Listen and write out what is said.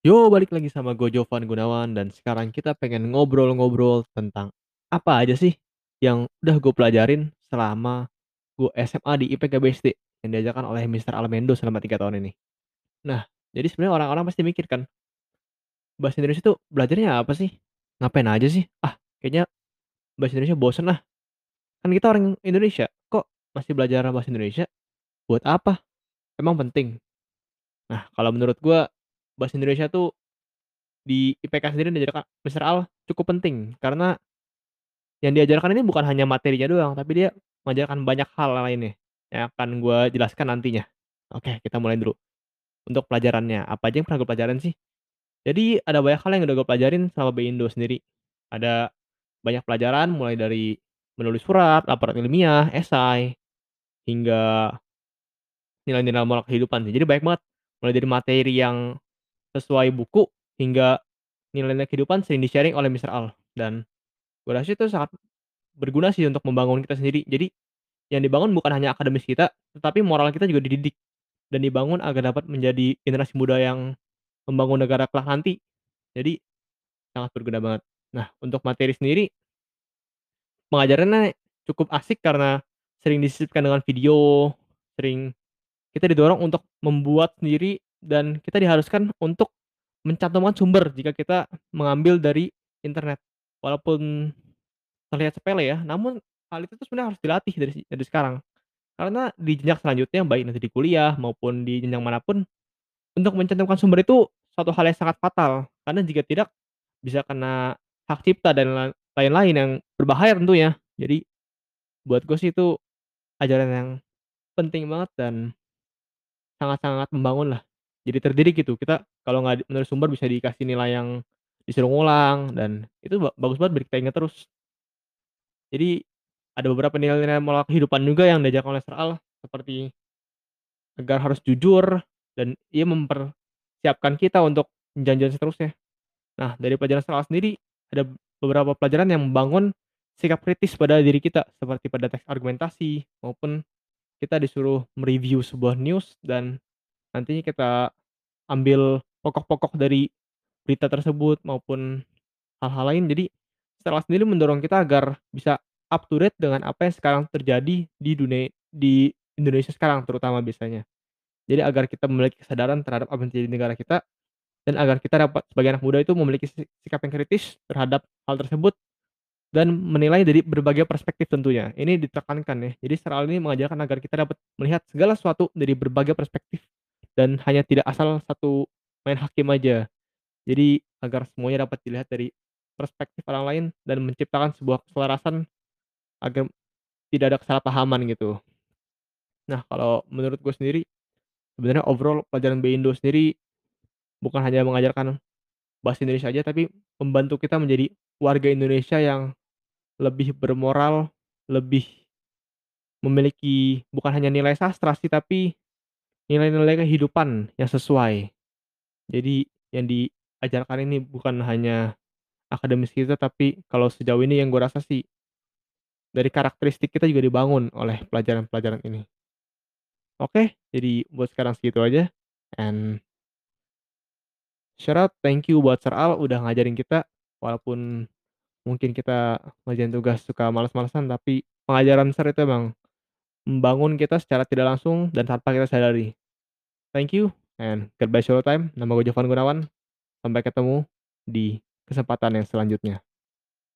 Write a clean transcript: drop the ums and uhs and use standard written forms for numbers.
Yo, balik lagi sama gue Jovan Gunawan, dan sekarang kita pengen ngobrol-ngobrol tentang apa aja sih yang udah gue pelajarin selama gue SMA di IPK BST yang diajarkan oleh Mr. Al Mendo selama 3 tahun ini. Nah, jadi sebenarnya orang-orang pasti mikir kan, bahasa Indonesia tuh belajarnya apa sih? Ngapain aja sih? Ah, kayaknya bahasa Indonesia bosen lah. Kan kita orang Indonesia, kok masih belajar bahasa Indonesia? Buat apa? Emang penting? Nah, kalau menurut gue, bahasa Indonesia tuh di IPK sendiri diajarkan Mr. Al cukup penting, karena yang diajarkan ini bukan hanya materinya doang, tapi dia mengajarkan banyak hal lainnya yang akan gue jelaskan nantinya. Oke, kita mulai dulu untuk pelajarannya. Apa aja yang pernah gue pelajarin sih? Jadi ada banyak hal yang udah gue pelajarin selama BINDO sendiri. Ada banyak pelajaran, mulai dari menulis surat, laporan ilmiah, esai, hingga nilai-nilai moral kehidupan sih. Jadi banyak banget, mulai dari materi yang sesuai buku hingga nilai-nilai kehidupan sering di-sharing oleh Mr. Al, dan gue rasa itu sangat berguna sih untuk membangun kita sendiri. Jadi yang dibangun bukan hanya akademis kita, tetapi moral kita juga dididik dan dibangun agar dapat menjadi generasi muda yang membangun negara kelak nanti. Jadi sangat berguna banget. Nah, untuk materi sendiri, pengajarannya cukup asik karena sering disisipkan dengan video, sering kita didorong untuk membuat sendiri, dan kita diharuskan untuk mencantumkan sumber jika kita mengambil dari internet. Walaupun terlihat sepele ya, namun hal itu sebenarnya harus dilatih dari sekarang. Karena di jenjang selanjutnya, baik nanti di kuliah maupun di jenjang manapun, untuk mencantumkan sumber itu suatu hal yang sangat fatal. Karena jika tidak, bisa kena hak cipta dan lain-lain yang berbahaya tentunya. Jadi buat gue sih itu ajaran yang penting banget dan sangat-sangat membangun lah. Jadi terdidik gitu, kita kalau nggak menurut sumber bisa dikasih nilai yang disuruh ngulang, dan itu bagus banget biar kita ingat terus. Jadi ada beberapa nilai-nilai moral kehidupan juga yang diajarkan oleh Mr. Al, seperti agar harus jujur, dan ia mempersiapkan kita untuk janjian seterusnya. Nah, dari pelajaran Mr. Al sendiri ada beberapa pelajaran yang membangun sikap kritis pada diri kita, seperti pada teks argumentasi maupun kita disuruh mereview sebuah news, dan nantinya kita ambil pokok-pokok dari berita tersebut maupun hal-hal lain. Jadi setelah sendiri mendorong kita agar bisa up to date dengan apa yang sekarang terjadi di dunia, di Indonesia sekarang terutama biasanya. Jadi agar kita memiliki kesadaran terhadap apa yang terjadi di negara kita, dan agar kita dapat sebagai anak muda itu memiliki sikap yang kritis terhadap hal tersebut dan menilai dari berbagai perspektif tentunya. Ini ditekankan ya. Jadi setelah ini mengajarkan agar kita dapat melihat segala sesuatu dari berbagai perspektif, dan hanya tidak asal satu main hakim aja. Jadi agar semuanya dapat dilihat dari perspektif orang lain dan menciptakan sebuah keselarasan agar tidak ada kesalahpahaman gitu. Nah, kalau menurut gue sendiri, sebenarnya overall pelajaran BINDO sendiri bukan hanya mengajarkan bahasa Indonesia aja, tapi membantu kita menjadi warga Indonesia yang lebih bermoral, lebih memiliki bukan hanya nilai sastra sih, tapi nilai-nilai kehidupan yang sesuai. Jadi yang diajarkan ini bukan hanya akademis kita, tapi kalau sejauh ini yang gue rasa sih dari karakteristik kita juga dibangun oleh pelajaran-pelajaran ini. Oke, jadi buat sekarang segitu aja. And shout out, thank you buat Mr. Al udah ngajarin kita. Walaupun mungkin kita ngerjain tugas suka malas-malasan, tapi pengajaran Mr. itu emang membangun kita secara tidak langsung dan tanpa kita sadari. Thank you and goodbye, show time. Nama gue Jovan Gunawan. Sampai ketemu di kesempatan yang selanjutnya.